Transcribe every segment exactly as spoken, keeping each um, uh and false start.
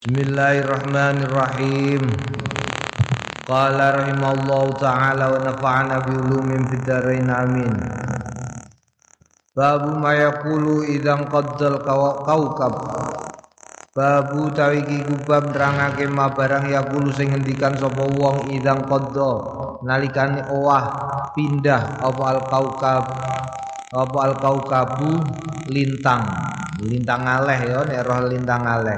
Bismillahirrahmanirrahim. Qala rahimallahu ta'ala wa nafa'ana bi ulumin fid dharain amin. Babu ma yaqulu idzan qaddal kawkab. Babu tawiki gubab nerangake ma barang yaqulu sing ngendikan sapa wong idzan qadda nalikane owah pindah apa al kaukab apa al kaukabu lintang lintang aleh ya nek roh lintang aleh.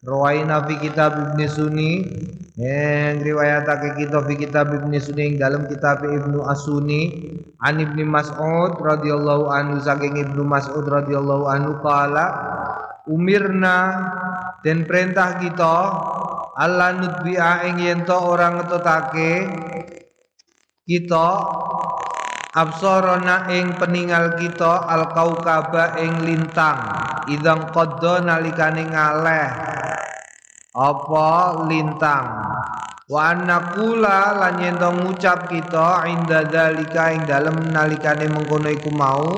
Rawaina fi kitab Ibnu Sunni, yang riwayatake kita fi kitab Ibnu Sunni dalam kitab Ibnu Asuni, an Ibnu Mas'ud radhiyallahu anhu saking Ibnu Mas'ud radhiyallahu anhu qala umirna den perintah kita alla nutbi'a ing yen to ora ngetutake kita absorona ing peningal kita al kaukaba ing lintang idzan qadda nalikane ngaleh apa lintang wa anaqula lan yen ngucap kita inda dalika ing dalem nalikane mengkono iku mau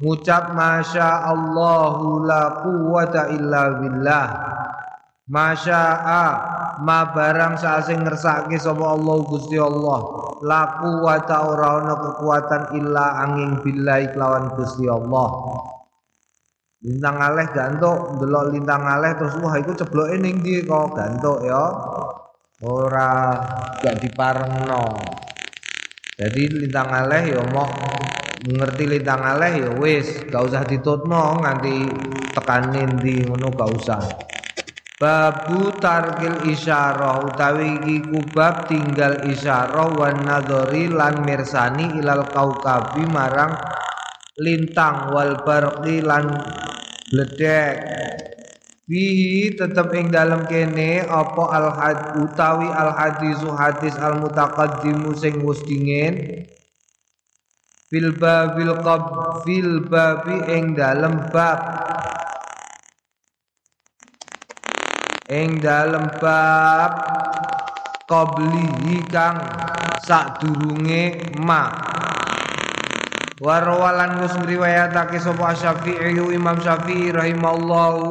ngucap masya Allahu la quwata illa billah masya'a ma barang saase ngersake sapa Allah Gusti Allah la quwata ora ana kekuatan illa angin billahi lawan Gusti Allah. Lintang aleh gantuk, delok lintang aleh terus wah iku cebloke ning ndi kok gantuk ya. Ora gak diparengno. Jadi lintang aleh ya mok ngerti lintang aleh ya wis, gak usah ditutno nganti tekane ndi ngono gak usah. Babu tarkil isyarah utawi iki kubab tinggal isyarah wan nadhari lan mirsani ilal kaukabi marang lintang wal barqi lan bledek bihi tetep ing dalem kene apa al had utawi al hadisu hadis al mutaqaddimu sing wis dingin fil babil qab fil babi ing dalem bab ing dalem bab qablihi kang sadurunge ma warwalan wis ngriwayatake sapa Asy-Syafi'i Imam Syafi'i rahimallahu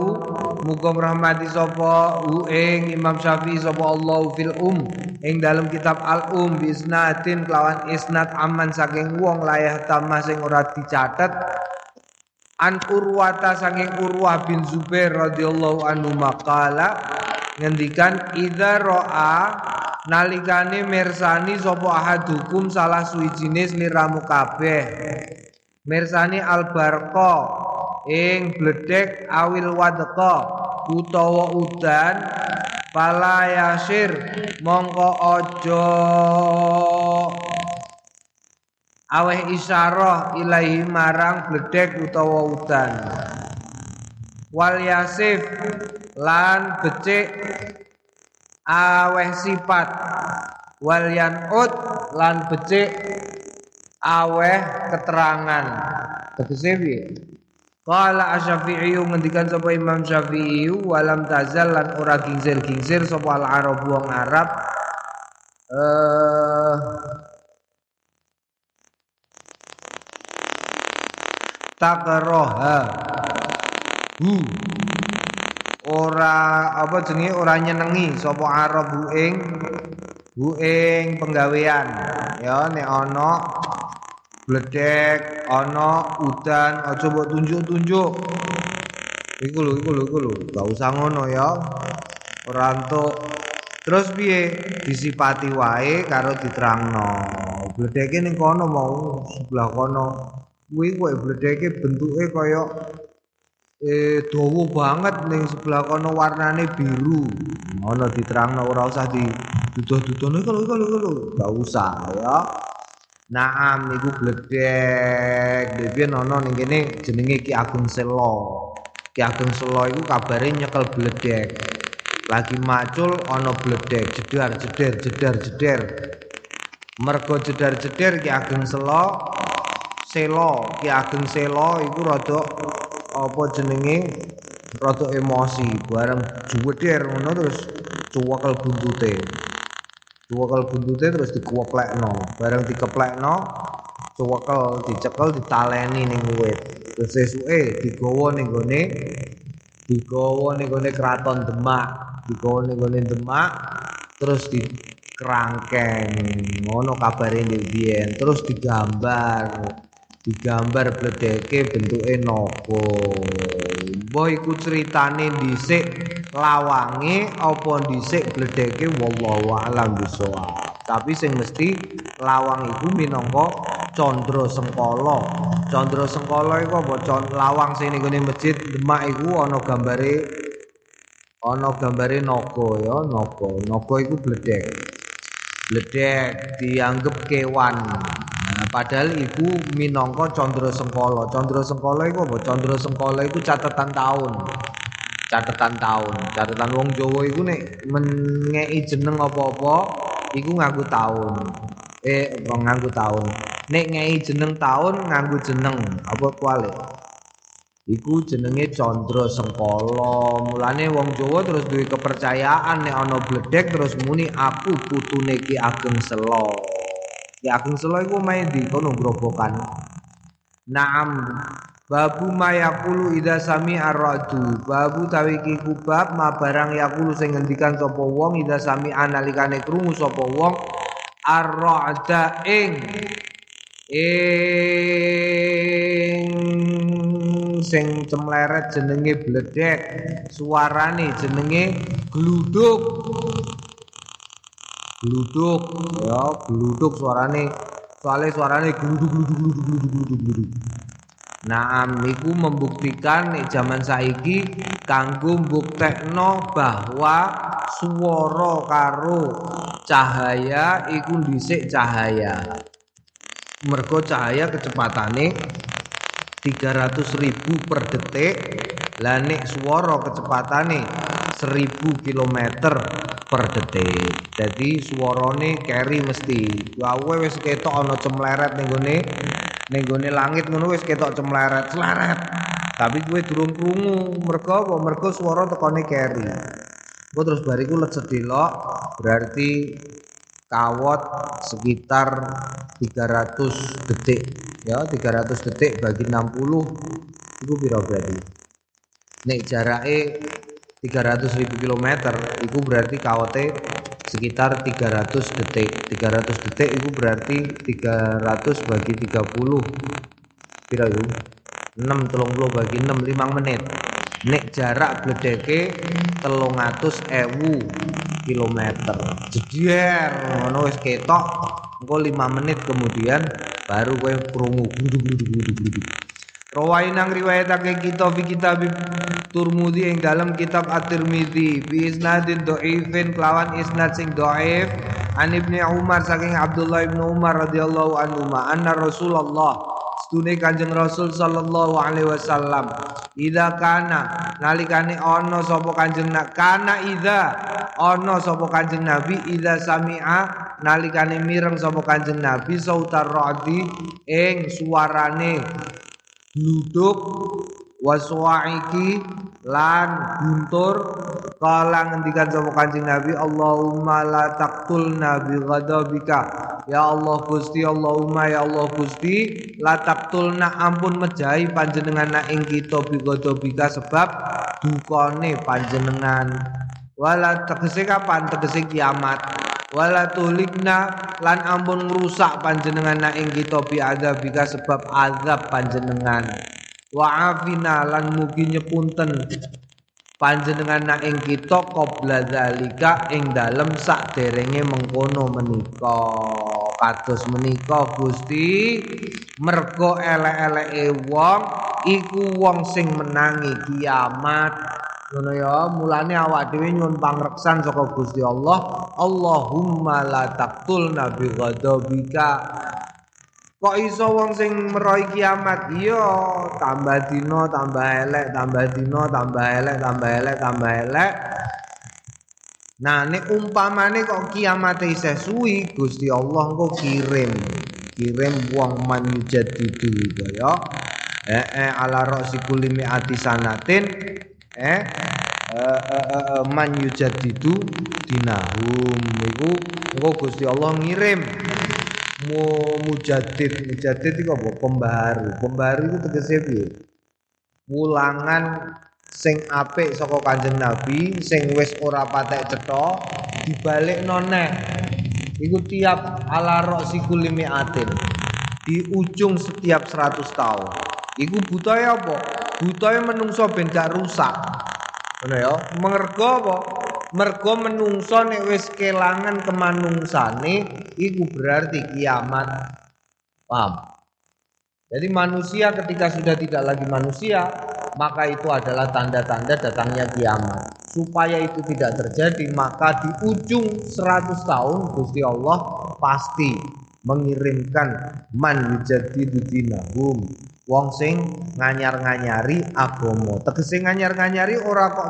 muga rahmati sapa hu ing Imam Syafi'i sapa Allahu fil um ing dalam kitab al um bi isnatin kelawan isnad aman saking wong layah tamah sing ora dicatet an urwata saking Urwah bin Zubair radhiyallahu anhu maqala ngendikan idza ra'a nalikane mirsani sapa ahadukum salah suwijine sliramu kabeh mirsani albarqa ing bledek awil wadqa utawa udan pala yasir mongko aja aweh isyarah ilahi marang bledek utawa udan wal yasif lan becik aweh sifat wal yan'ud lan becik aweh keterangan tegese piye qala asy-Syafi'i ngendikan sapa Imam Syafi'i walam tazal lan ora gingsir-gingsir sapa al-Arab wong Arab eh taqraha hu ora apa jenenge ora nyenengi sapa Arab huing huing penggawean ya nek ana bledek ana udan aja mbok tunjuk-tunjuk iku lho iku lho iku lho gak usah ngono ya ora entuk terus piye disipati wae karo diterangno bledeke ning kono mau sebelah kono kuwi kowe bledeke bentuke kaya eh dawa banget ning sebelah kono warnane biru. Ngono diterangno ora usah dituduh-tuduhne kalau kalau kalau enggak usah ya. Naam niku bledek. Dewe ono ning kene jenenge Ki Ageng Selo. Ki Ageng Selo iku kabare nyekel bledek. Lagi macul ana bledek jedar jedar jedar jedar. Mergo jedar jedar Ki Ageng Selo Selo, Ki Ageng Selo iku rada apa jenenge rada emosi bareng juweder ngono terus cuwakel buntute. Cuwakel buntute terus dikuweplekno, bareng dikeplekno cuwakel dicekel ditaleni ning wit. Terus esuke digawa ning gone digawa ning gone Kraton Demak. digone-gone Demak terus di kerangkeng ngono kabare ndek biyen terus digambar digambar bledeke bentuke nopo mbah iku critane dhisik lawange apa dhisik bledeke wallahu a'lam bishawab tapi sing mesti lawang iku minangka Condro Sengkolo Condro Sengkolo iku apa lawang sing ning gone masjid Demak iku ana gambare ana gambare naga ya naga naga iku bledek bledek dianggep kewan. Nah, padahal iku minangka Condro Sengkolo. Condro Sengkolo iku apa? Condro Sengkolo iku catatan tahun. Catatan tahun. Catatan wong Jawa iku nek mengeki jeneng apa-apa iku nganggo tahun. Eh, nganggo tahun. Nek ngeki jeneng tahun nganggo jeneng apa kuwi? Iku jenenge Condro Sengkolo. Mulane wong Jawa terus duwe kepercayaan nek ana bledek terus muni aku putune Ki Ageng Selo. Ki Ageng Selo iku main di kono grobokan. Naam babu mayakulu idza sami ar-radu. Babu tawiki kubab ma barang yakulu sing ngendikan sapa wong idza sami analikane krungu sapa wong ar-ra'da ing ing sing cemleret jenenge bledek suarane jenenge gluduk gluduk ya gluduk suarane soalnya suarane gluduk gluduk gluduk gluduk gluduk nah iku membuktikan nek jaman saiki kanggo mbuktekno bahwa swara karo cahaya iku dhisik cahaya mergo cahaya kecepatane tiga ratus ribu per detik lah nek swara kecepatane seribu kilometer per detik. Dadi swarane keri mesti. Kowe wis ketok ana cemleret ning gone ning gone langit ngono wis ketok cemleret, cemleret. Tapi kowe durung krungu, mergo apa? Mergo swara tekone keri. Kowe terus bariku lecet delok, berarti kawat sekitar tiga ratus detik. Ya, tiga ratus detik bagi enam puluh itu piro berarti? Nek jarake tiga ratus ribu kilometer itu berarti kawate sekitar tiga ratus detik. tiga ratus detik itu berarti tiga ratus bagi tiga puluh piro itu? enam tiga puluh bagi enam lima menit. Nek jarak bledeke telung atus ewu kilometer. Jeder ngono wis ketok engko lima menit kemudian baru kowe krungu gudug-gudug-gudug. Rawainang riwayatake kita fi kitab Tirmidzi ing dalam kitab At-Tirmidzi bi isnadin dhaifin kelawan isnad sing dhaif an Ibnu Umar saking Abdullah bin Umar radhiyallahu anhu ma anna Rasulullah stune Kanjeng Rasul sallallahu alaihi wasallam idza kana nalikane ana sapa Kanjeng nak kana idza ana sapa Kanjeng Nabi idza sami'a nalikane mireng sapa Kanjeng Nabi sautar ra'di ing suarane gluduk waswa'iki lan guntur kala ngendikan sapa Kanjeng Nabi Allahumma la taqtulna bi ghadabika ya Allah Gusti Allahumma ya Allah Gusti la taqtulna ampun mejahi panjenengan ing kita bi ghadabika sebab dukane panjenengan wala tegese kapan tegese kiamat wala tulikna lan ampun ngrusak panjenengan ing kita bi adzabika sebab azab panjenengan wa afina lan mugi nyepunten panjenengan ing kita qabla zalika ing dalem saderenge mengkono menika kados menika Gusti mergo elek-eleke wong iku wong sing menangi kiamat. Ngono ya, mulane awak dhewe nyuwun pangreksan saka Gusti Allah. Allahumma la taqtulna bi ghadabika. Kok iso wong sing meroi kiamat? Iya, tambah dina tambah elek, tambah dina tambah elek, tambah elek, tambah elek. Nah, nek umpamane kok kiamate isih suwi, Gusti Allah engko kirim. Kirim wong manjat didu ya. Eh eh ala rasikul miati sanatin. Eh, eh, eh, eh man yujadidu dinahum iku engko Gusti Allah ngirim mu mujadid mujadid iku apa pembaharu pembaharu iku tegese piye wulangan sing apik saka Kanjeng Nabi, sing wis ora patek cetha dibalekno neh. Iku tiap ala roksi kulimi atin, di ujung setiap seratus tahun. Iku butoya apa? Butoya menungso ben gak rusak. Ngono ya. Mergo apa? Mergo menungso nek wis kelangan kemanungsane iku berarti kiamat. Paham? Jadi manusia ketika sudah tidak lagi manusia, maka itu adalah tanda-tanda datangnya kiamat. Supaya itu tidak terjadi, maka di ujung seratus tahun Gusti Allah pasti mengirimkan man yujadidu dinahum, wong sing nganyar-nganyari agama. Tegese nganyar-nganyari ora kok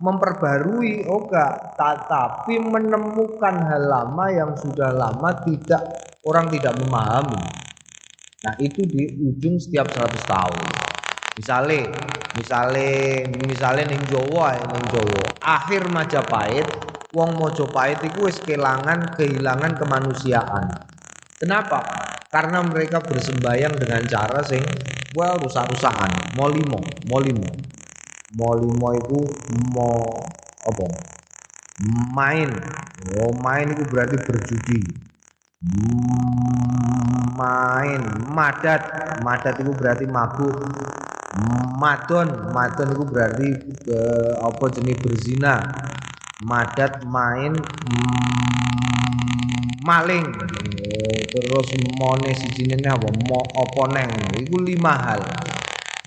memperbarui oga, tetapi menemukan hal lama yang sudah lama tidak orang tidak memahami. Nah itu di ujung setiap seratus tahun. Misale, misale, misale ning Jawa, ning Jawa. Akhir Majapahit, wong Majapahit iku wis kelangan kehilangan kemanusiaan. Kenapa? Karena mereka bersembayang dengan cara sing wah well, rusak-rusakan. Molimo, molimo. Molimo iku mo apa? Main. Oh, main iku berarti berjudi. Hmm. Main madat, madat itu berarti mabuk. Madon, madon itu berarti ke, apa jenis berzina. Madat main mm, maling. Terus mone sijine apa mo apa neng. Iku lima hal.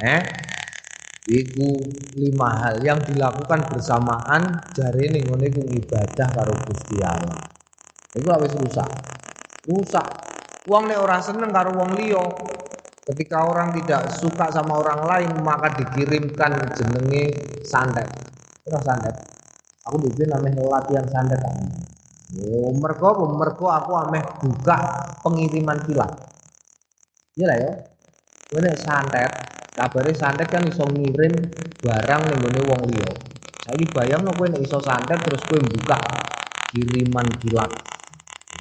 Eh? Iku lima hal yang dilakukan bersamaan jarene ngene iku ibadah karo Gusti Allah. Iku wis rusak. Rusak. Wong nek ora seneng karo wong liya, ketika orang tidak suka sama orang lain maka dikirimkan jenenge santet. Ora santet. Aku bikin ameh latihan santet kan. Oh, mergo mergo aku ameh buka pengiriman kilat. Iya lah ya. Kuwi nek santet, kabare santet kan iso ngirim barang ning gone wong liya. Saiki bayangno kowe nek iso santet terus kowe buka kiriman kilat.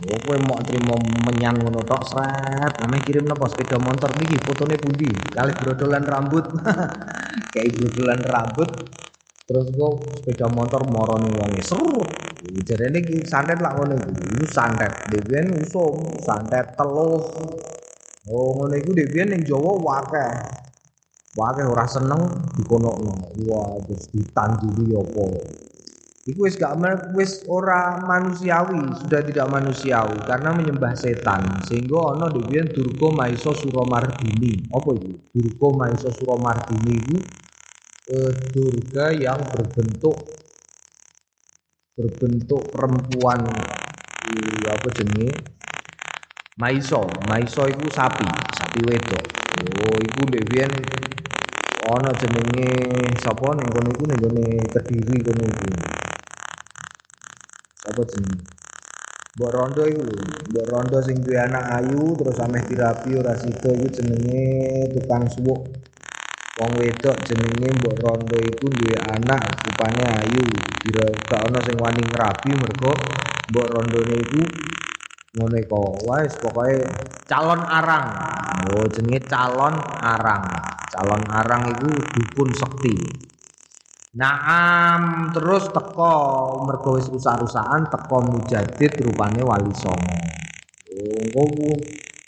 Oh, kowe mok trimo menyan ngono tok sret. Ame kirim napa sepeda motor iki fotone pundi? Kali brodolan rambut. Kayak brodolan rambut. Terus go sepeda motor marone wong e seru. Jarene iki santet lak ngono iku. Santet. Dewen usum, santet teluh. Oh, ngono iku dewen ning Jawa wakeh. Wakeh ora seneng dikonokno. Wah, terus ditanduri apa? Iku wis gak wis ora manusiawi, sudah tidak manusiawi karena menyembah setan. Sehingga ana dewe Durga Maisa Suramardini. Apa itu? Durga Maisa Suramardini itu eh, durga yang berbentuk berbentuk perempuan eh, apa jenenge? Maisa. Maisa itu sapi, sapi wedok. Oh, iku dewe ana jenenge sapa ning kono iku ning gone Kediri kono iku. Apa jenenge? Mbok Rondo iku lho, Mbok Rondo sing duwe anak ayu terus ameh dirapi ora sida iku jenenge tukang suwuk. Wong wedok jenenge Mbok Rondo iku duwe anak rupane ayu, gak ana sing wani ngrabi mergo Mbok Rondone iku ngono kok. Wes pokoke calon arang. Oh, jenenge calon arang. Calon arang itu dukun sekti. Naam terus teko mergo wis rusak-rusakan teko mujadid rupane Wali Songo. Oh,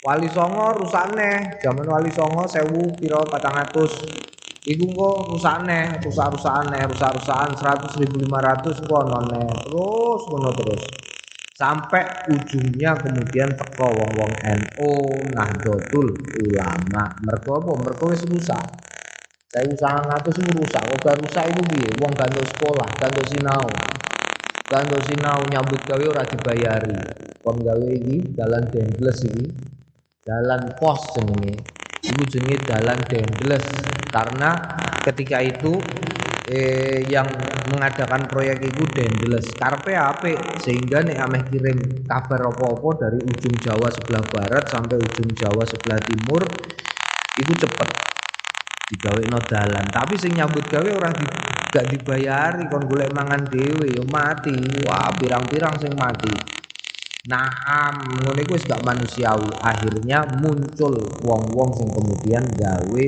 Wali Songo rusakne, jaman Wali Songo seribu pira empat ratus. Iku engko rusakne, rusak-rusakane, rusak-rusakan seribu lima ratus engko onone. Terus ngono terus. Sampai ujungnya kemudian teko wong-wong N U Nahdlatul Ulama. Mergo apa? Mergo wis rusak. Saya usaha ngatus itu rusak. Oga rusak itu piye? Wong ganti sekolah, ganti sinau. Ganti sinau nyambut gawe ora dibayari. Kon gawe iki dalan dendles iki. Dalan pos jenenge. Iku jenenge dalan dendles karena ketika itu Eh, yang mengadakan proyek itu dendles karpe ape sehingga nek ameh kirim kabar apa-apa dari ujung Jawa sebelah barat sampai ujung Jawa sebelah timur itu cepet digawekno dalan tapi sing nyambut gawe ora di, gak dibayari kon golek mangan dhewe yo mati. Wah, pirang-pirang sing mati. Naam ngene iku wis gak manusiawi. Akhirnya muncul wong-wong sing kemudian gawe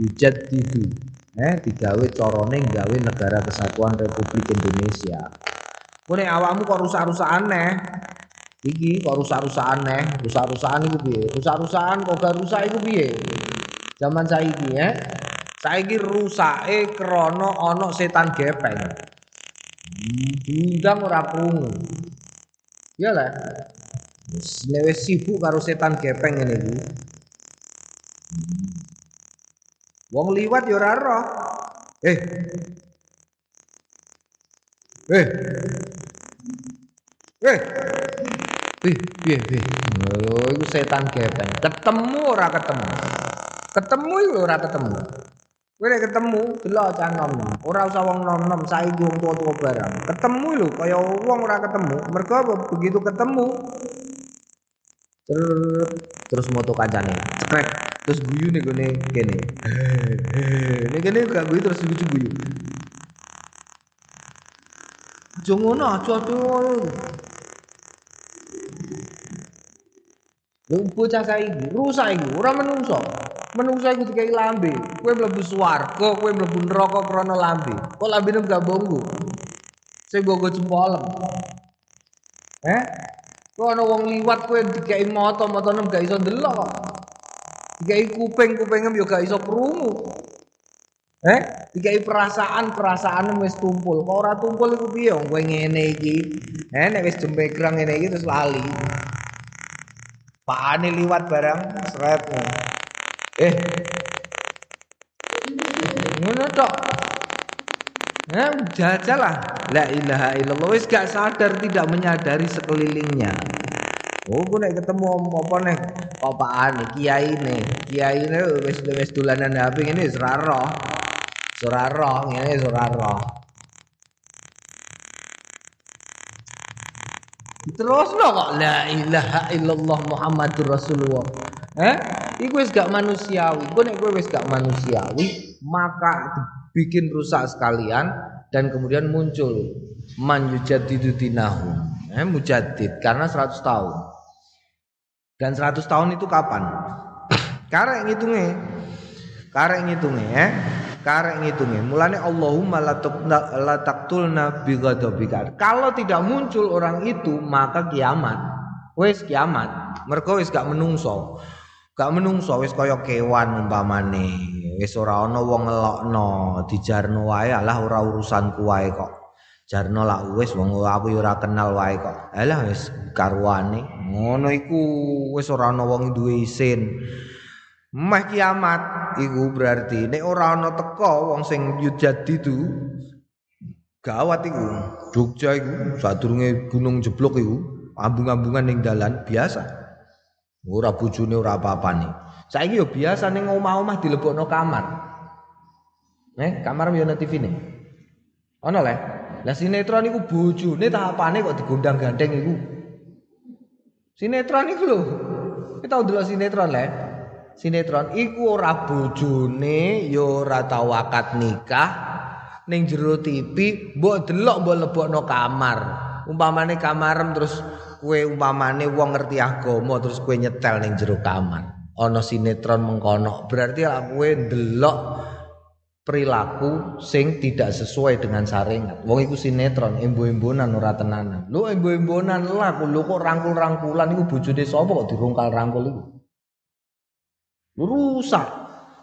yujadidu eh digawe corone gawe negara kesatuan Republik Indonesia. Kone awakmu kok rusak-rusakan neh. Iki kok rusak-rusakan neh, rusak-rusakan iku piye? Rusak-rusakan kok gak rusak iku piye? Zaman saiki ya. Saiki rusake krana ana setan gepeng. Diundang ora krungu. Iya lah. Wis lewes sibuk karo setan gepeng ngene iki. Wong liwat ya ora roh. Eh. Eh. Eh. Wih, piye piye. Lho, iku setan gepeng. Ketemu ora ketemu. Ketemu lho ora ketemu. Kowe nek ketemu delok cah nom-nom, ora usah wong nom-nom saiki wong tuwa-tuwa barang. Ketemu lho kaya wong ora ketemu. Mergo begitu ketemu terus terus moto kancane. Cekrek, terus guyu ning gone kene. Ning kene gak guyu terus guyu-guyu. Aja ngono, aja ngono. Wong bocah saiki rusak iki, ora menungso. Menungsa iku dikei lambe, kowe mlebu swarga, kowe mlebu neraka krana lambe. Kok lambene gak bonggo? Sing bonggo jempolem. Eh? Kok ana wong liwat kowe dikei mata, matane gak iso ndelok kok. Dikei kuping, kupingem yo gak iso krungu. Eh? Dikei perasaan, perasaan wis tumpul. Kok ora tumpul iku piye? Kowe ngene iki. Eh nek wis jembegrang ngene iki terus lali. Pakane liwat barang srepmu. Eh, ngono tok. Ya, jajalah. La ilaha illallah. Wis gak sadar, tidak menyadari sekelilingnya. Oh, ku nek ketemu apa nek opakane, kiyaine, kiyaine wis wis dolanan H P ngene wis ora roh. Ora roh, ngene ora roh. Terusno kok la ilaha illallah Muhammadur Rasulullah. Eh? Iku wis gak manusiawi. Iku nek kowe wis gak manusiawi, maka bikin rusak sekalian dan kemudian muncul man yujaddidu dinahu. Eh, mujaddid karena seratus tahun. Dan seratus tahun itu kapan? Karek ngitunge. Karek ngitunge, eh. Karek ngitunge. Mulane Allahumma la taqtulna bi ghadabika. Kalau tidak muncul orang itu, maka kiamat. Wis kiamat. Mergo wis gak menungso. Gak menungso wis kaya kewan umpamane. Wis ora ana wong ngelokno, dijarno wae alah ora urusanku wae kok. Jarno lak wis wong aku ora kenal wae kok. Alah wis karuane. Ngono iku wis ora ana wong duwe isin. Meh kiamat iku berarti nek ora ana teko wong sing yujadidu gawat iku. Jogja iku sadurunge gunung jeblok iku, ambung-ambungan ning dalan biasa. Ora bojone ora apa-apane. Saiki yo biasa ning omah-omah dilebokno kamar. Eh, kamar yo ana T V-ne. Ana le. Lah sinetron iku bojone ta apane kok digondang-gandeng iku. Sinetron iku lho. Kita ndelok sinetron le. Sinetron iku ora bojone yo ora tau akad nikah ning jero T V mbok delok mbok lebokno kamar. Umpamane kamarem terus kowe umpamane wong ngerti agama terus kowe nyetel ning jero kamar ana sinetron mengkono berarti kowe ndelok perilaku sing tidak sesuai dengan sarengat wong iku sinetron embo-embonan ora tenanan lho embo-embonan lah lho kok rangkul-rangkulan iku bojone sapa kok dirungkal-rangkul iku rusak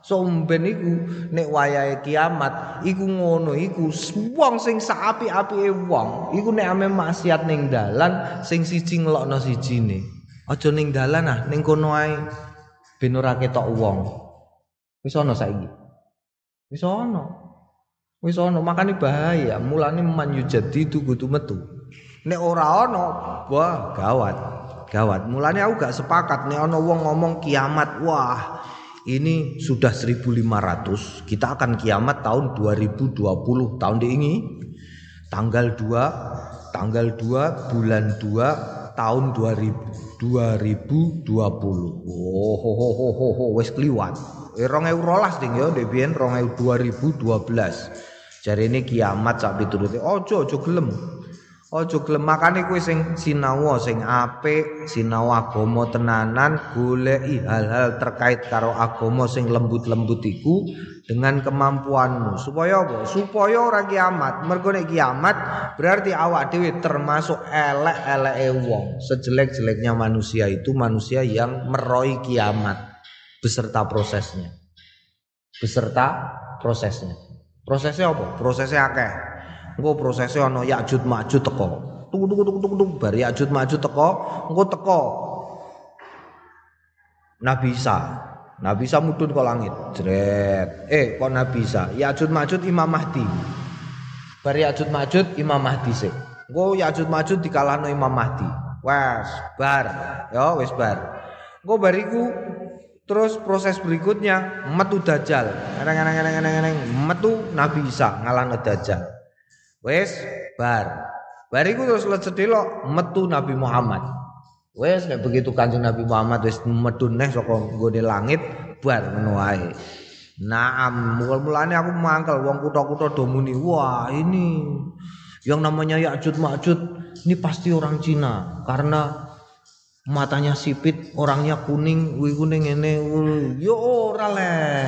somben iku nek wayahe kiamat iku ngono iku wong sing saapik-apike wong iku nek ame maksiat ning dalan sing siji ngelokno sijine aja ning dalan ah ning kono ae ben ora ketok wong wis ana saiki wis ana wis ana makane bahaya mulane man yujadidu kudu metu nek ora ana wah gawat gawat mulane aku gak sepakat nek ana wong ngomong kiamat wah ini sudah seribu lima ratus, kita akan kiamat tahun dua ribu dua puluh, tahun ini tanggal dua, tanggal dua bulan dua tahun dua ribu dua puluh. Oh, ho ho ho ho ho wis kliwat. dua ribu dua belas ding ya, dhewean dua ribu dua belas. Jarene kiamat sak piturute. Aja aja gelem. Aja gelem makane kowe sing sinawa sing apik, sinawa agama tenanan, goleki hal-hal terkait karo agama sing lembut-lembut iku dengan kemampuanmu. Supaya apa? Supaya ora kiamat. Mergo nek kiamat berarti awak dhewe termasuk elek-eleke wong. Sejelek-jeleknya manusia itu manusia yang meroi kiamat beserta prosesnya. Beserta prosesnya. Prosesnya apa? Prosesnya akeh. Engko prosese ana Yakjud Makjud teko. Tuk tuk tuk tuk tuk bar Yakjud Makjud teko, engko teko Nabi Isa. Nabi Isa mudhun ke langit. Jret. Eh, kok Nabi Isa? Yakjud Makjud Imam Mahdi. Bar Yakjud Makjud Imam Mahdi sik. Engko Yakjud Makjud dikalahno Imam Mahdi. Wes, bar. Yo wis bar. Engko bariku terus proses berikutnya metu Dajjal. Eneng-eneng-eneng-eneng metu Nabi Isa ngalahno Dajjal. Wes, bar. Bariku terus let sedelok metu Nabi Muhammad. Wes nek begitu Kanjeng Nabi Muhammad wis medun neh saka nggone langit bar ngono ae. Naam, mulane aku mangkel wong kutha-kutha do muni, wah ini yang namanya Yakjud Makjud ini pasti orang Cina karena matanya sipit, orangnya kuning, kuwi kuning ngene. Yo ora leh.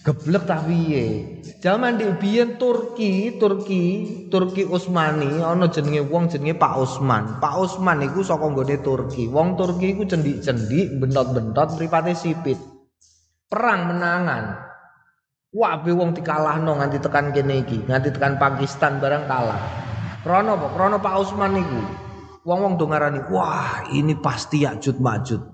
Geblek ta piye? Zaman di biyen Turki, Turki, Turki Utsmani ana jenenge wong jenenge Pak Utsman. Pak Utsman iku saka nggone Turki. Wong Turki iku cendik-cendik, bentot-bentot, mripate sipit. Perang menangan. Wabe wong dikalahno nganti tekan kene iki, nganti tekan Pakistan bareng kalah. Krana apa? Krana Pak Utsman niku. Wong-wong do ngarani, wah, ini pasti Yakjud Makjud.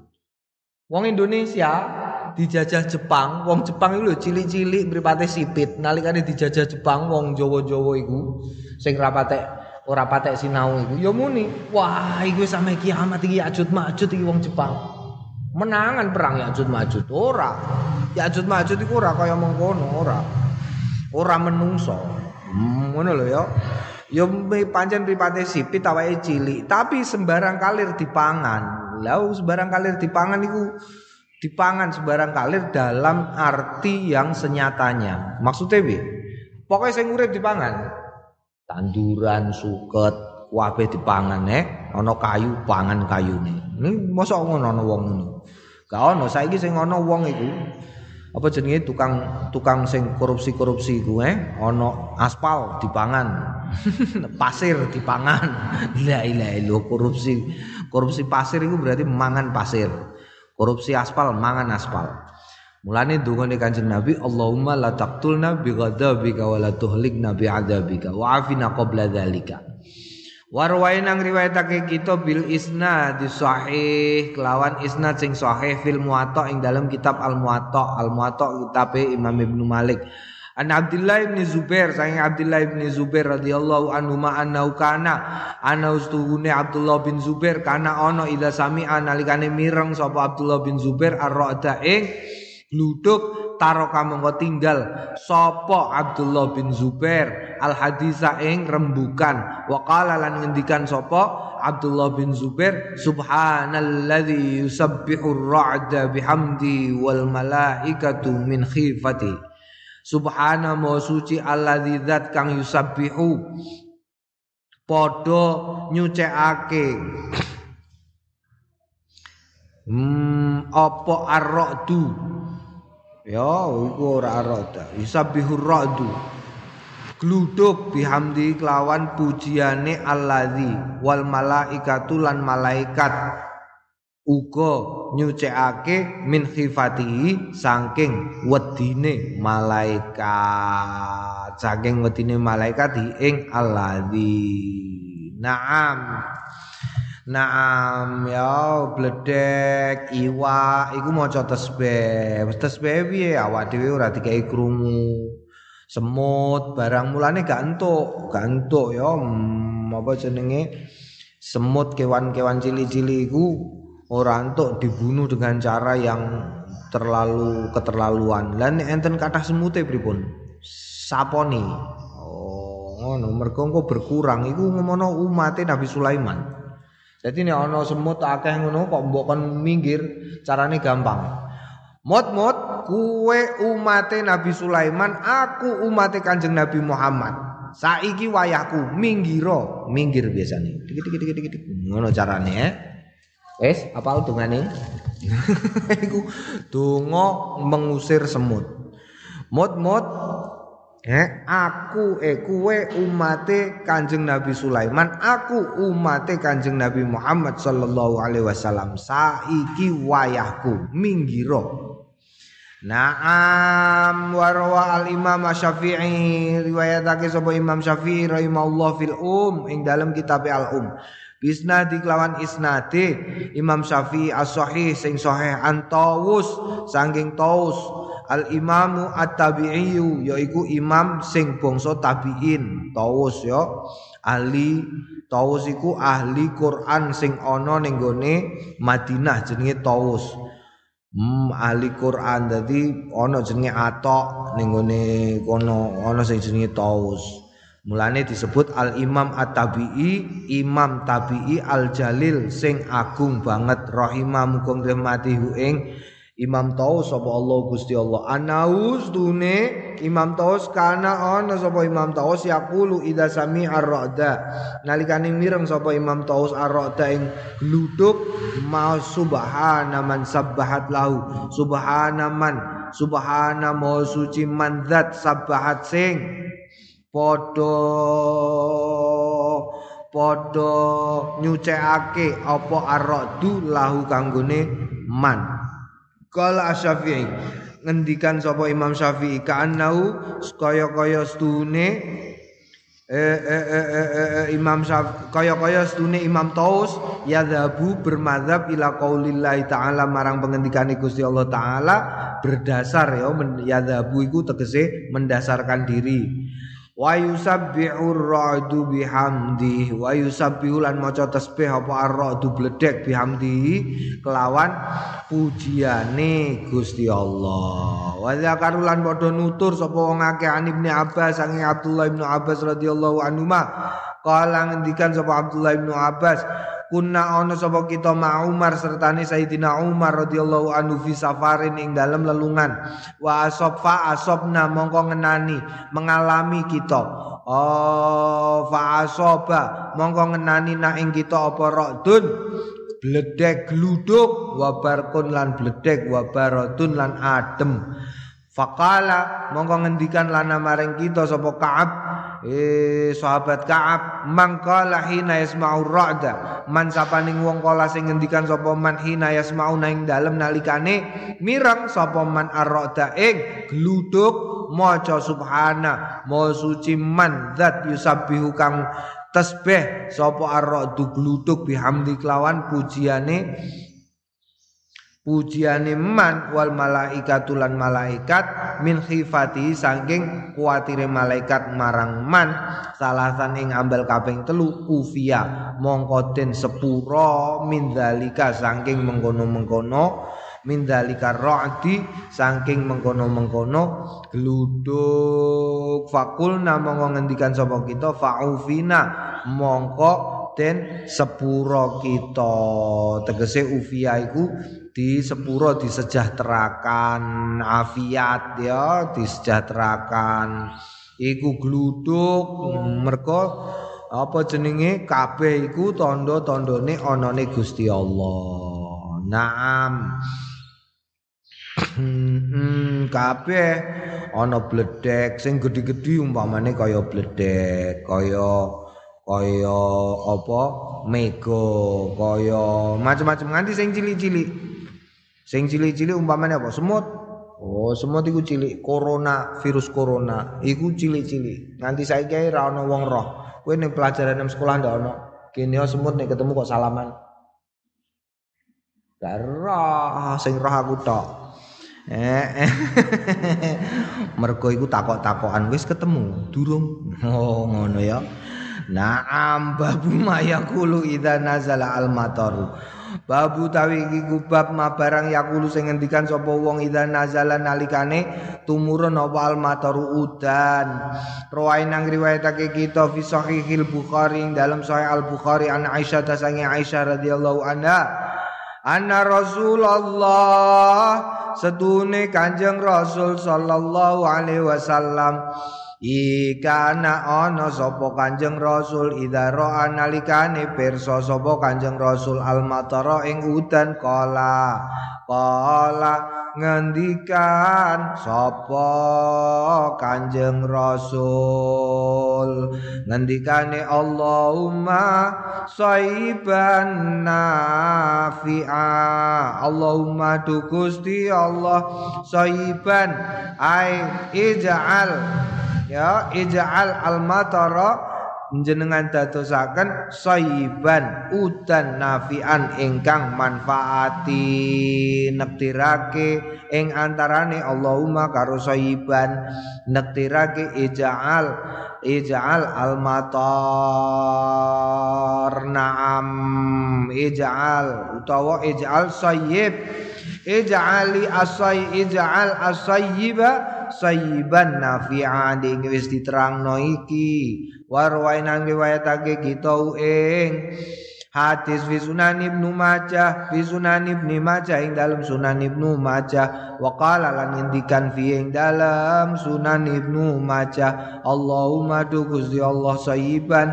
Wong Indonesia dijajah Jepang, wong Jepang itu lho cilik-cilik mripate sipit. Nalikane dijajah Jepang wong Jawa-Jawa iku sing rapate ora patek sinau iku ya muni, wah iku sampe kiamat iki Yakjud Makjud iki wong Jepang. Menangan perang Yakjud Makjud ora. Yakjud Makjud iku ora kaya mengkono, ora. Ora menungso. Ngono lho ya. Ya pancen mripate sipit awake cilik, tapi sembarang kalir dipangan. Lah sembarang kalir dipangan iku dipangan sebarang kalir dalam arti yang senyatanya. Maksudnya bi, pokoknya saya ngurip dipangan. Tanduran, suket, wabe dipangan eh, ono kayu pangan kayu nih. Ini mosok ngono ono wong ini. Kau ono saya gini saya ngono wong itu. Apa jenenge tukang tukang sing korupsi korupsi gue? Ono aspal dipangan, pasir dipangan. Ilah ilah ilah korupsi korupsi pasir itu berarti mangan pasir. Korupsi aspal, mangan aspal. Mulane dungane Kanjeng Nabi, Allahumma la taqtulna bi ghadabika wa la tuhlikna bi adzabika wa afina qabla dzalika. Warwain ang riwayatake kita bil isnad sahih, kelawan isnad sing sahih fil Muwatta ing dalam kitab Al Muwatta. Al Muwatta kitab Imam Ibnu Malik. An Abdullah bin Zubair, saking Abdullah bin Zubair radhiyallahu anhu ma annau kana ana ustuhune Abdullah bin Zubair kana ana ila sami'a nalikane mireng sapa Abdullah bin Zubair ar-ra'da ing gluduk taroka mengko tinggal sapa Abdullah bin Zubair al-hadisa ing rembukan wa qala lan ngendikan sapa Abdullah bin Zubair subhanalladzi yusabbihur ra'da bihamdi wal malaikatu min khifati. Subhana maha suci alladzi zat kang yusabbihu padha nyucikake hmm apa ar-ra'du ya iku ora ar-ra'da yusabbihu ar-ra'du gluduk bihamdi kelawan pujiane alladzi wal malaikatu lan malaikat uga nyucikake min khifatihi saking wedine malaikat saking wedine malaikat ing alladzi naam naam ya bledek iwa iku maca tasbih tasbih piye awak dhewe ora dikai krungu semut barang mulane gak entuk gak entuk ya apa jenenge semut kewan-kewan cilik-cilik iku orang untuk dibunuh dengan cara yang terlalu keterlaluan. Lan enten kathah semute pripun? Saponi. Oh, ngono mergo engko berkurang iku ngono umate Nabi Sulaiman. Dadi nek ana semut akeh ngono kok mbok kon minggir, carane gampang. Mut-mut, kuwe umate Nabi Sulaiman, aku umate Kanjeng Nabi Muhammad. Saiki wayahku minggiro, minggir biasane. Dik-dik-dik-dik ngono carane ya. Wes, apal dungane? Iku donga mengusir semut. Mut mut eh, aku eh kuwe umate Kanjeng Nabi Sulaiman, aku umate Kanjeng Nabi Muhammad sallallahu alaihi wasallam. Saiki wayahku minggiro. Naam warwa al-Imam Syafi'i, riwayatake sapa Imam Syafi'i rahimahullah fil um ing dalam kitab al-um. Bisnadi kelawan isnadi Imam Syafi'i as-sahih sing sahih an Tawus saking Tawus al-Imamu at-Tabi'i yaiku imam sing bangsa tabi'in Tawus ya ahli Tawus iku ahli Quran sing ana ning gone Madinah jenenge Tawus. Hmm, ahli Quran tadi ono jenenge atok ning ngene kono ono sing jenenge Taus. Mulane disebut Al Imam At-Tabi'i, Imam Tabi'i Al Jalil sing agung banget rahimah muga ngrahmati ing Imam Taus sapa Allah Gusti Allah. Anaus dune Imam Taus kana ono sapa Imam Taus yaqulu idza sami'a ar-ra'da. Nalikane mireng sapa Imam Taus ar-ra'da ing gluduk ma subhana man sabbahat lahu. Subhana man, subhana maha suci man zat sabbahat sing podo podo nyucekake apa ar-ra'du lahu kanggone man. Qala Asy-Syafi'i, ngendikan sapa Imam Syafi'i ka'annau kaya-kaya stune eh, eh, eh, eh, eh, Imam Syafi'i kaya-kaya stune Imam Taus yadhabu bermadzhab ila qaulillahi ta'ala marang pengendikane Gusti Allah taala berdasar ya yadhabu iku tegese mendasarkan diri. Wa yusabbihur ra'du bihamdi wa yusabbihulan maca tasbih apa ar-ra'du bledek bihamdi kelawan pujiane Gusti Allah. Wa zakarulan padha nutur sapa wong akeh an Ibnu Abbas sange Abdullah Ibnu Abbas radhiyallahu anhuma kala ngendikan sapa Abdullah Ibnu Abbas kunna ana sapa kita ma Umar sertane Sayyidina Umar radhiyallahu anhu fi safarin ing dalem lelungan wa asfa asabna mongko ngenani mengalami kita oh fa asaba mongko ngenani nak ing kita apa ra'dun bledek gluduk wa barkun lan bledek wa baratun lan adem faqala mongko ngendikan lana maring kita sapa Ka'ab eh sahabat Ka'ab mangkala hina yasma'u ra'da man sapaning wong kala sing ngendikan sapa man hina yasma'u ing dalem nalikane mireng sapa man ar-ra'da ing gluduk maca subhana maha suci man zat yusabbihu kang tasbih sapa ar-ra'du gluduk bihamdi kelawan pujiane pujiane man wal malaikatu lan malaikat min khifati saking kuatire malaikat marang man salasan ing ambal kaping telu ufia mongko den sepura min zalika saking mengkono-mengkono min zalika ra'di saking mengkono-mengkono gluduk fakulna mongko ngendikan sapa kita faufina mongko den sepuro kita tegese ufia iku di sepuro disejahterakan afiat ya disejahterakan iku gluduk merko apa jenenge kabeh iku tanda-tandane anane Gusti Allah. Naam kabeh ana bledek sing gedhi-gedhi umpamane kaya bledek kaya kaya apa mega kaya macam-macam nganti sing cilik-cilik sing cilik-cilik umpamane apa semut oh semut iku cilik corona virus corona iku cilik-cilik nganti saiki ra ono wong roh kowe ning pelajaran ning sekolah ndak ono kene semut nek ketemu kok salaman gak roh sing roh aku tok eh mergo iku takok-takokan wis ketemu durung oh ngono ya. Naam babu mayakulu idza nazala al-mataru. Babu tawi iki kubab ma barang yakulu sing ngendikan sapa wong idza nazala nalikane tumurun apa al-mataru udan. Riwayat nang riwayatake kita fi sahihil Bukhari dalam sahih Al-Bukhari an Aisyah tasangi Aisyah radhiyallahu anha anna Rasulullah sedune Kanjeng Rasul sallallahu alaihi wasallam ikana ana sapa Kanjeng Rasul idara nalikane pirsa sapa Kanjeng Rasul al-matara ing udan kala kala ngendikan sapa Kanjeng Rasul ngendikane Allahumma shaiban nafi'a. Allahumma du Gusti Allah shaiban ai ij'al ya ij'al al-matara njenengan dadosaken shaiban udan nafian ingkang manfaati nektirake ing antarane Allahumma karo shaiban nektirake ija'al ija'al al-matar na'am ija'al utawa ija'al shaib ij'ali asai ij'al asayyiba sayyiban nafi'an ing wis diterangno iki warwaina riwayatake kita ing hadis fi Sunan Ibnu Majah fi Sunan Ibnu Majah ing dalam Sunan Ibnu Majah waqala lan ngendikan fi ing dalam Sunan Ibnu Majah Allahumma du Gusti Allah sayyiban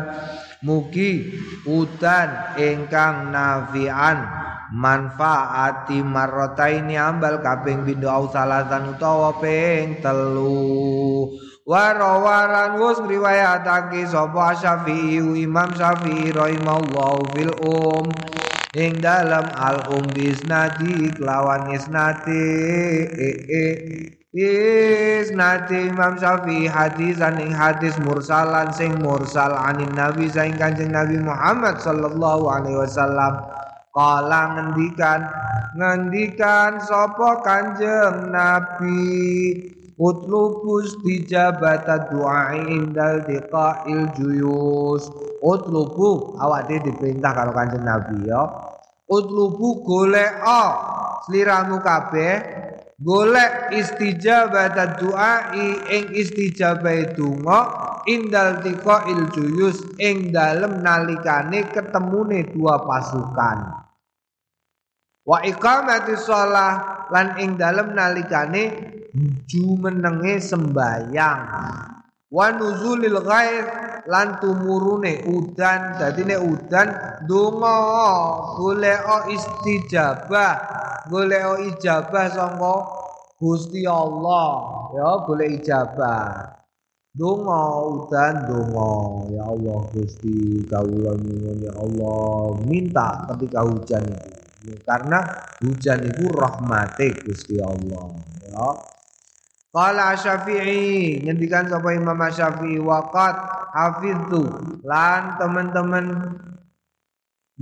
mugi udan ingkang nafi'an manfaati marrotaini ambal kaping pindho salasan utawa ping telu warawaran wis ngriwayatake sapa Syafi'i Imam Syafi'i rahimallahu fil um ing dalam al um bisnadi kelawan isnati e e isnati Imam Syafi'i hadisan ing hadis mursalan sing mursal anin nabi saing Kanjeng Nabi Muhammad sallallahu alaihi wasallam kala ngendikan ngendikan sapa Kanjeng Nabi utlubus dijabata doa indal diqail juyus utlubu awake diperintah karo Kanjeng Nabi ya utlubu golek sliramu kabeh golek istijabata doa ing istijabah donga indal tika il juyus ing dalem nalikane ketemune dua pasukan wa iqamati shalah lan ing dalem nalikane jumenenge sembayang wa nuzulil ghair lan tumurune udan dadine udan donga golek istijabah golek ijabah sangka Gusti Allah ya golek ijabah donga udan donga ya Allah Gusti kawula nyuwun ya Allah minta ketika hujan itu karena hujan itu rahmate Gusti Allah ya qala Syafi'i ngendikan sapa Imam Syafi'i waqat hafiztu lan teman-teman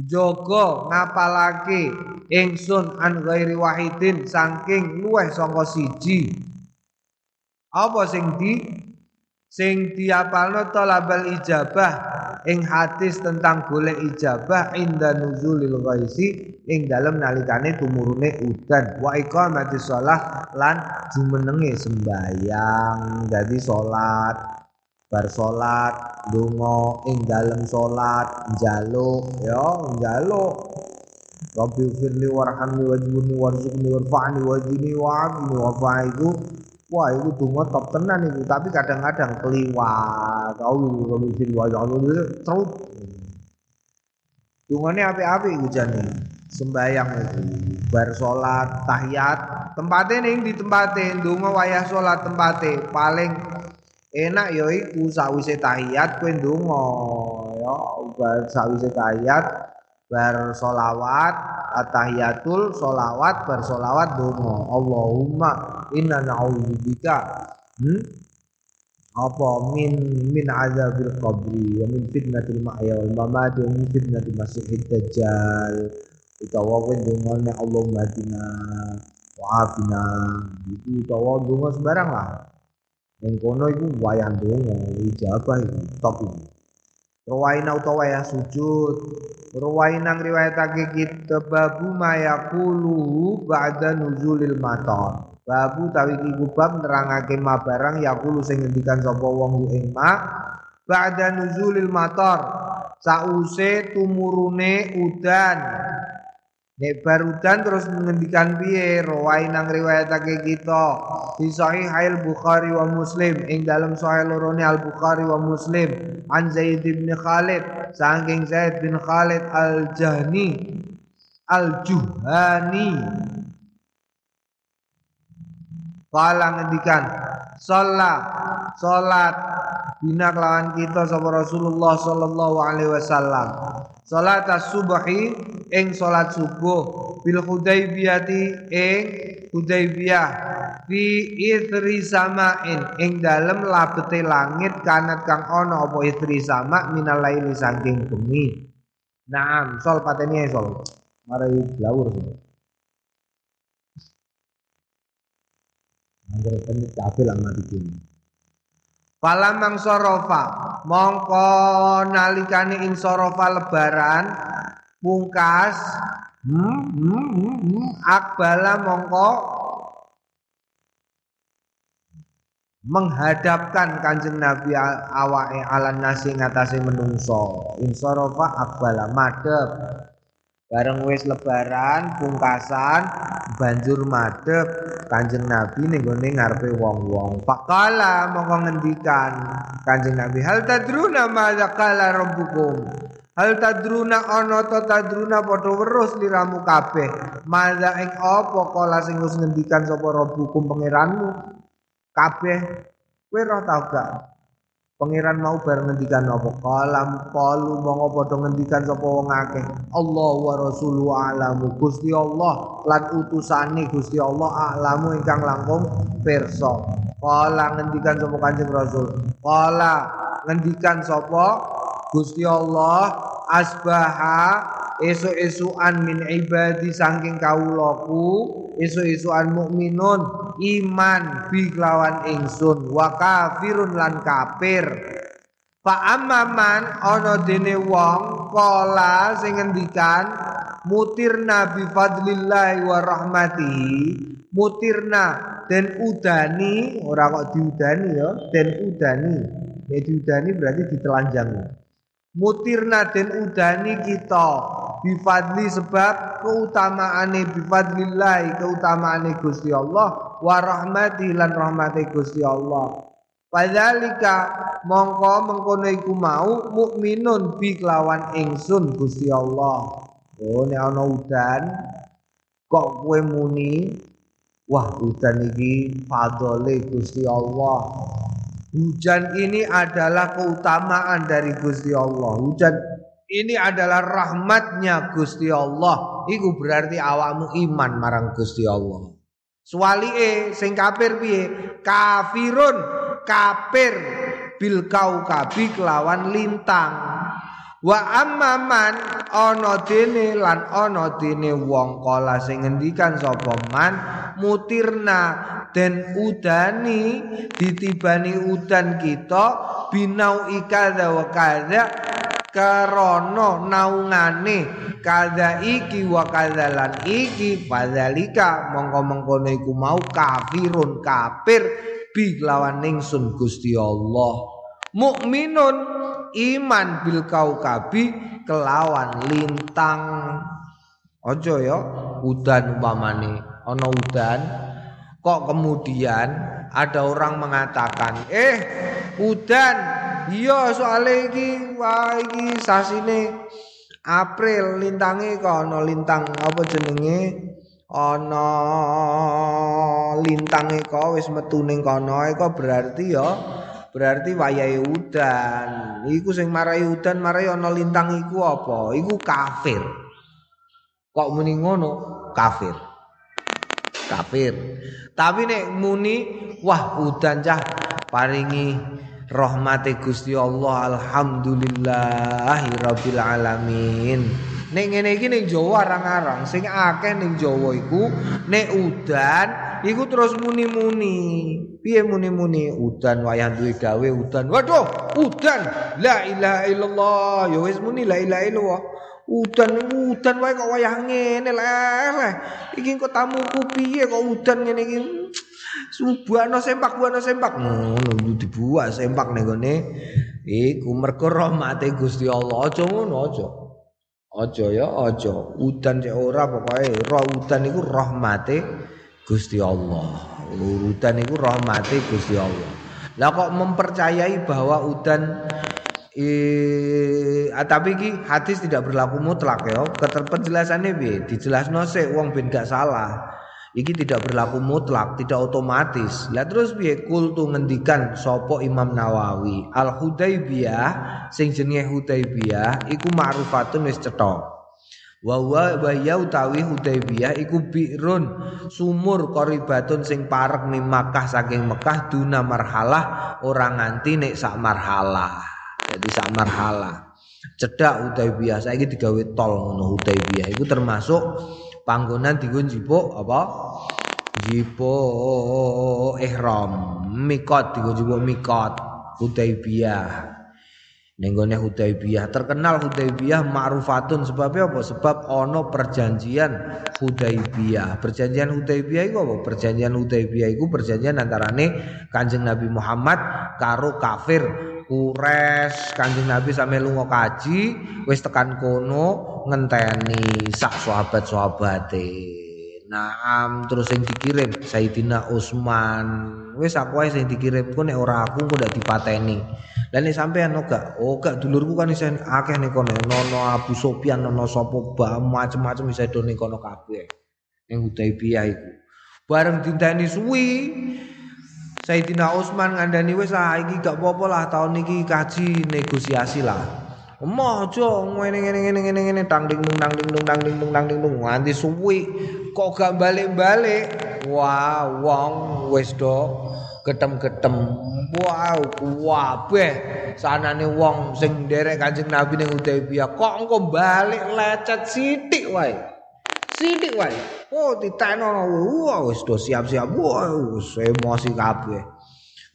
jaga ngapalake ingsun an ghairi wahidin saking luweh saka siji apa sing di sing diapalno talabal ijabah ing hadis tentang golek ijabah inda nuzulil ghaisi ing dalem nalikane tumurune udan wa iqamati shalah lan jumenenge sembayang dadi salat bar salat donga ing dalem salat njaluk ya njaluk Rabbi firli warhamni wajibni warzuqni warfa'ni wajini wa'afni wa'afi'u. Wah itu dungo top tenan itu, tapi kadang-kadang keliwat. Kau pemimpin wajah lu terus. Dungannya api-api hujannya, sembayang itu, bar sholat, tahiyat, tempatin yang ditempatin, dungo wayah sholat tempatin, paling enak yo iku sawise tahiyat kowe ndonga, ya bar sawise tahiyat, bar sholawat. At-tahiyatul sholawat bersolawat donga Allahumma inna na'udzubika hmm? apa min min azabil qabri wa min fitnatil ma'ya wal mamat wa min fitnatil masihid dajjal utawa donga Allahumma atina wa afina itu utawa donga sembarang lah yang kono itu wayang donga ijabah itu top itu rawaina utawa ya sujud rawaina ngriwayatake kita babu mayaqulu ba'da nuzulil matar babu tawi iku bab nerangake ma barang yaqulu sing ngendikan sapa wong ing ma ba'da nuzulil matar sause tumurune udan nek bar udan terus ngendikan piye rawaina ngriwayatake kita fi sahih al-Bukhari wa Muslim ing dalam sahih lorone al-Bukhari wa Muslim an Zaid bin Khalid saking Zaid bin Khalid al-Jahni al-Juhani Qala ngendikan sholat sholat bina kelawan kita sapa Rasulullah sallallahu alaihi wasallam sholat as-subahi ing sholat subuh bil Hudaybiyati ing Hudaybiyah fi ithri sama'in ing dalem labete langit kanat kang ana apa ithri sama' minal laili saking bengi. Naam sol pateni sol mari blawur semua. Angger tenan kabeh lan mati kene. Palamang sorofa mongko nalikane ing sorofa lebaran pungkas hmm, hmm, hmm, hmm. Akbala mongko menghadapkan Kanjeng Nabi awake alan nasi ngatasi menungso. Ing sorofa akbala madhep. Bareng wis lebaran pungkasan banjur madhep Kanjeng Nabi ning gone ngarepe wong-wong. Faqala mongko ngendikan Kanjeng Nabi hal tadruna ma qala rabbukum. Hal tadruna ana ta tadruna padha weruh sliramu kabeh. Maza ing apa kala sing wis ngendikan sapa rabbukum pangeranmu kabeh kowe roh tau gak? Pangeran mau bareng ngendikan apa kalam kalu monggo padha ngendikan sapa wong akeh Allah wa rasuluhu alamu Gusti Allah lan utusane Gusti Allah alamu ingkang langkung pirsa. Kala ngendikan sapa Kanjeng Rasul kala ngendikan sapa Gusti Allah asbaha esuk-esukan min ibadi saking kawulaku esuk-esukan mukminun iman bi kelawan ingsun wa kafirun lan kafir. Fa amman ana dene wong kala sing ngendikan mutirna bi fadlillahi wa rahmatihi mutirna den udani ora kok diudani ya den udani ya diudani berarti ditelanjang mutirna den udani kita bifadli sebab keutamaane bifadlillahi keutamaane Gusti Allah wa rahmati lan rahmati Gusti Allah. Padhalika mongko mengkono iku mau mukminun bi kelawan ingsun Gusti Allah. Oh nek ana udan kok kowe muni wah udan iki fadhole Gusti Allah. Hujan ini adalah keutamaan dari Gusti Allah. Hujan ini adalah rahmatnya Gusti Allah. Iku berarti awakmu iman marang Gusti Allah. Suwalike sing kafir piye? Kafirun kafir bil kaukabi kelawan lintang. Wa amman ana dene lan ana dene wong kala sing ngendikan sapa man mutirna den udani ditibani udan kita binau ikadza wa kadza karana naungane kadza iki wa kadzalan iki fadzalika mongko-mongkone iku mau kafirun kafir bi lawan ingsun Gusti Allah mukminun iman bil kaukabi kelawan lintang. Ojo ya udan umpamane ana udan kok kemudian ada orang mengatakan eh udan iya soalnya iki wah iki sasine April lintange kok ana lintang apa jenenge ana lintange kok wis metu ning kono iku berarti ya berarti wayahe udan iku sing marai udan marai ana lintang iku apa iku kafir kok muni ngono kafir kafir tapi nek muni wah udan cah paringi rahmate Gusti Allah alhamdulillahirabbil alamin. Nek ngene iki ning Jawa arang-arang sing akeh ning Jawa iku nek udan iku terus muni-muni. Piye muni-muni udan wayah duwe gawe udan. Waduh, udan. La ilaha illallah. Ya wis muni la ilaha illallah. Udan udan wae kok wayah ngene leleh. Iki kok tamuku piye kok udan ngene iki. Subhano sempak buano sempak ngono hmm, dibuat sempak ning gone iku merko rahmate Gusti Allah aja ngono aja aja ya aja udan cek ora pokoke roh udan iku rahmate Gusti Allah udan iku rahmate Gusti Allah lah kok mempercayai bahwa udan eh tapi iki hadis tidak berlaku mutlak ya keterpenjelasannya piye dijelasno sik wong ben gak salah. Iki tidak berlaku mutlak, tidak otomatis. Lah terus piye kultu ngendikan sapa Imam Nawawi, Al Hudaibiyah sing jenenge Hudaibiyah iku ma'rufatun wis cetha. Wa wa bayautawi Hudaibiyah iku bi'run sumur qaribatun sing parek ning Makkah saking Mekah duna marhalah ora nganti nek sak marhalah. Jadi sak marhalah. Cedak Hudaibiyah saiki digawe tol ngono Hudaibiyah iku termasuk panggonan digun jipuk apa? Jipuk ihram, mikot digun jipuk mikot Hudaibiyah. Ning gone Hudaibiyah terkenal Hudaibiyah ma'rufatun sebabnya apa? Sebab ono perjanjian Hudaibiyah. Perjanjian Hudaibiyah iku apa? Perjanjian Hudaibiyah iku perjanjian antarane Kanjeng Nabi Muhammad karo kafir Quraisy. Kanjeng Nabi sampe lunga kaji wis tekan kono ngenteni sak sahabat-sahabate. Naam terus sing dikirim Sayyidina Utsman. Wis aku ae sing dikirim ku nek ora aku ku ndak dipateni. Lah nek sampean oga, oga dulurku kan isen akeh nek kono nono Abu Sufyan nono sapa ba macem-macem iso dene kono kabeh. Ning Hudaibiyah iku. Bareng dinteni suwi Sayyidina Utsman ngandani wis lah iki gak apa-apa lah tahun iki kaji negosiasi lah. Emoh aja ngene-ngene ngene ngene tangding nang ding nang ding nang ding nganti suwi kok gak balik-balik. Wah, wong wis do getem-getem. Wow, kabeh sanane wong sing nderek Kanjeng Nabi ning Hudaibiyah kok engko balik lecet sithik wae. Sithik wae. Oh diteno wis do siap-siap wis emosi kabeh.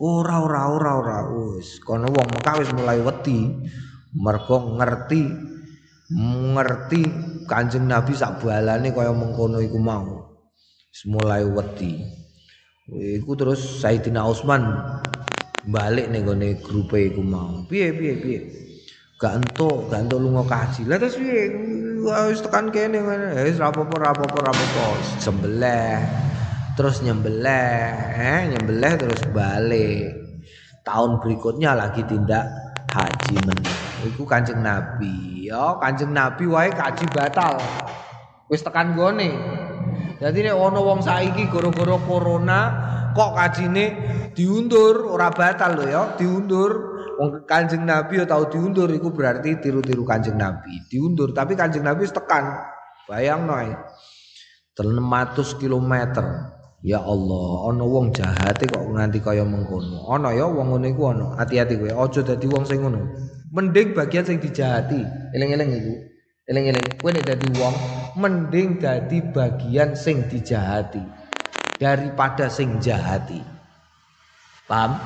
Ora ora ora ora wis kono wong Mekah wis mulai wedi mergo ngerti ngerti Kanjeng Nabi sak balane kaya mengkono iku mau. Wis mulai wedi. Iku terus Sayyidina Utsman balik ning gone grupe iku mau. Piye piye piye. Gak entuk, gak entuk lunga kaji. Lah terus piye? Wis tekan kene wis rapopo-rapopo-rapopo sembelih terus nyembelih eh nyembelih terus balik tahun berikutnya lagi tindak haji meneh iku Kanjeng Nabi ya Kanjeng Nabi wae kaji batal wis tekan gone dadi nek ana wong saiki gara-gara corona kok kajine diundur ora batal lho ya diundur. Wong Kanjeng Nabi yo tau diundur iku berarti tiru-tiru Kanjeng Nabi. Diundur tapi Kanjeng Nabi wis tekan. Bayangno ae. enam ratus kilometer. Ya Allah, ana wong jahate kok nganti kaya mengkono. Ana ya wong ngene iku ana. Hati-hati kowe, aja dadi wong sing ngono. Mending bagian sing dijahati. Eling-eling iku. Eling-eling. Kowe nek dadi wong, mending dadi bagian sing dijahati daripada sing jahati. Paham?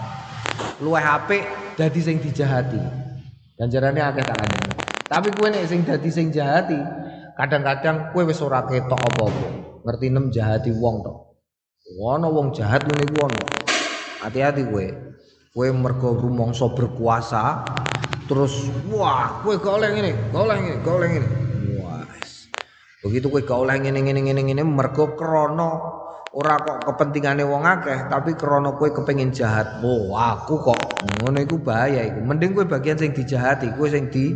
Luwih apik dadi sing dijahati. Ganjarane akeh takane. Tapi kowe nek sing dadi sing jahati, kadang-kadang kowe wis ora ketok apa-apa. Ngerti nem jahati wong tok. Ono wong jahat ngene iku ono. Hati-hati kowe. Kowe mergo rumangsa berkuasa, terus wah, kowe gak oleh ngene, gak oleh ngene, gak oleh ngene. Wah. Begitu kowe gak oleh ngene-ngene ngene-ngene mergo krana ora kok kepentingane wong akeh tapi krana kowe kepengin jahat. Oh, aku kok ngono iku bahaya iku. Mending kowe bagian sing dijahati, kowe sing di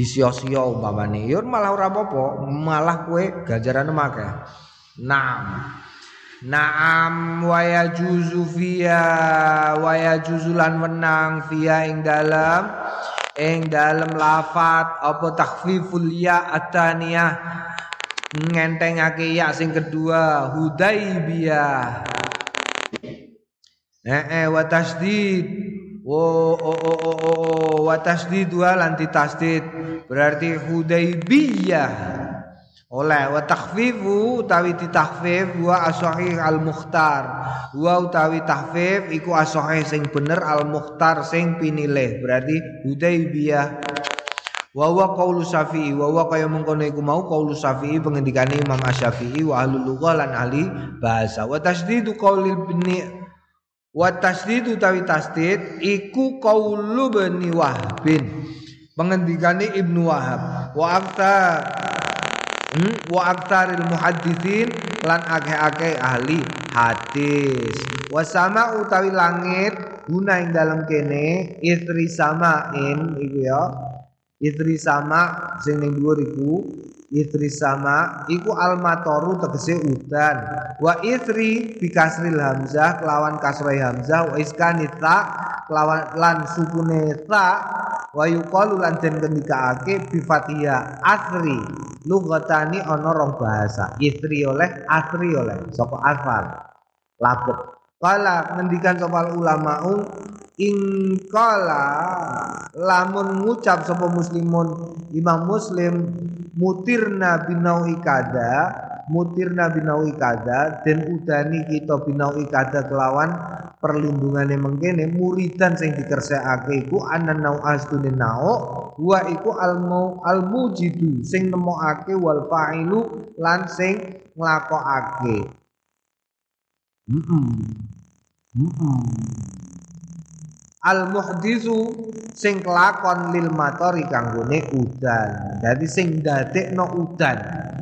disia-sia umpamane. Yo malah ora apa-apa, malah kowe ganjarane akeh. Naam. Naam wa yajuzu fiya wa yajuzulan wenang fiya ing dalem ing dalem lafat apa takhfiful ya ataniyah. Ngentengake ya sing kedua Hudaibiyah. Eh wa tasdid. Oh oh oh oh wa tasdid wa lanti tasdid. Berarti Hudaibiyah. Oleh wa takhfifu utawi ditakhfif wa as-sahih al-mukhtar. Wa utawi takhfif iku as-sahih sing bener al-mukhtar sing pinilih. Berarti Hudaibiyah. Wa wa qaulu Syafi'i wa wa kaya mengkono iku mau qaulu Syafi'i pengendikane Imam Asy-Syafi'i wa ahlul lughah lan ahli bahasa wa tasdidu qaulil bini wa tasdidu tawi tasdid iku qaulu bani Wahab pengendikane Ibnu Wahab wa aktar hmm? wa aktaril muhadditsin lan akeh-akeh ahli hadis wa sama utawi langit guna ing dalem kene istri samain iku ya Itri sama sing ning dhuwur iku itri sama iku almatoru tegese udan. Wa itri bikasril hamzah kelawan kasrai hamzah wa iskani ta kelawan lan sukune ta wa yuqalu lan den kendikaake bi fathiyah asri. Lugatani ana rong bahasa. Itri oleh asri oleh sapa alfal labek. Kala ngendikan sapa ulamau ingkala lamun ngucap sapa muslimun imam muslim mutirna binawi kada mutirna binawi kada den udani kita binawi kada kelawan perlindungane mengkene muridan sing dikersekake iku anan nau astunin nau wa iku almu almujidu sing nemokake wal fa'ilu lan sing nglakokake heeh heeh al-muhditsu sing kelakon lil matori kanggone udan. Dadi sing dadekno udan.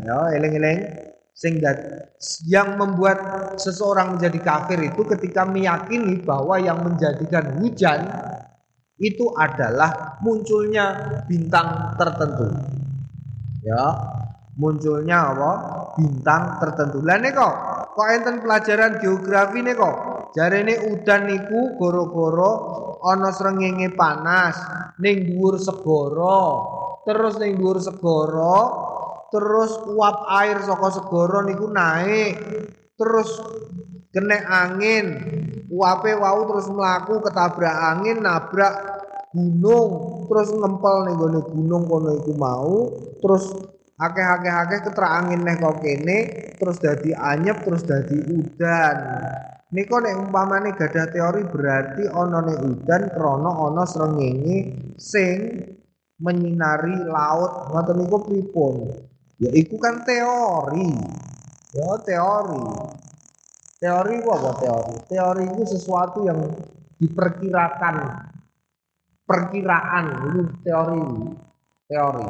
Ya, eling-eling sing dat- yang membuat seseorang menjadi kafir itu ketika meyakini bahwa yang menjadikan hujan itu adalah munculnya bintang tertentu. Ya, munculnya apa? Bintang tertentu. Lah niko, kok enten pelajaran geografi niko? Jarene udan niku goro-goro ana srengenge panas ning dhuwur segara, terus ning dhuwur segara, terus uap air saka segara niku naik, terus kena angin, uape wau terus mlaku ketabrak angin nabrak gunung, terus ngempel ning gone gunung kono iku mau, terus akeh-akeh-akeh ketra angin neh kok kene, terus dadi anyep, terus dadi udan. Niko nek umpamane gadah teori berarti ana ning udan krana ana srengenge sing menyinari laut. Ngoten niku pripun? Ya iku kan teori. Ya teori. Teori ku apa teori? Teori itu sesuatu yang diperkirakan. Perkiraan itu teori. Teori.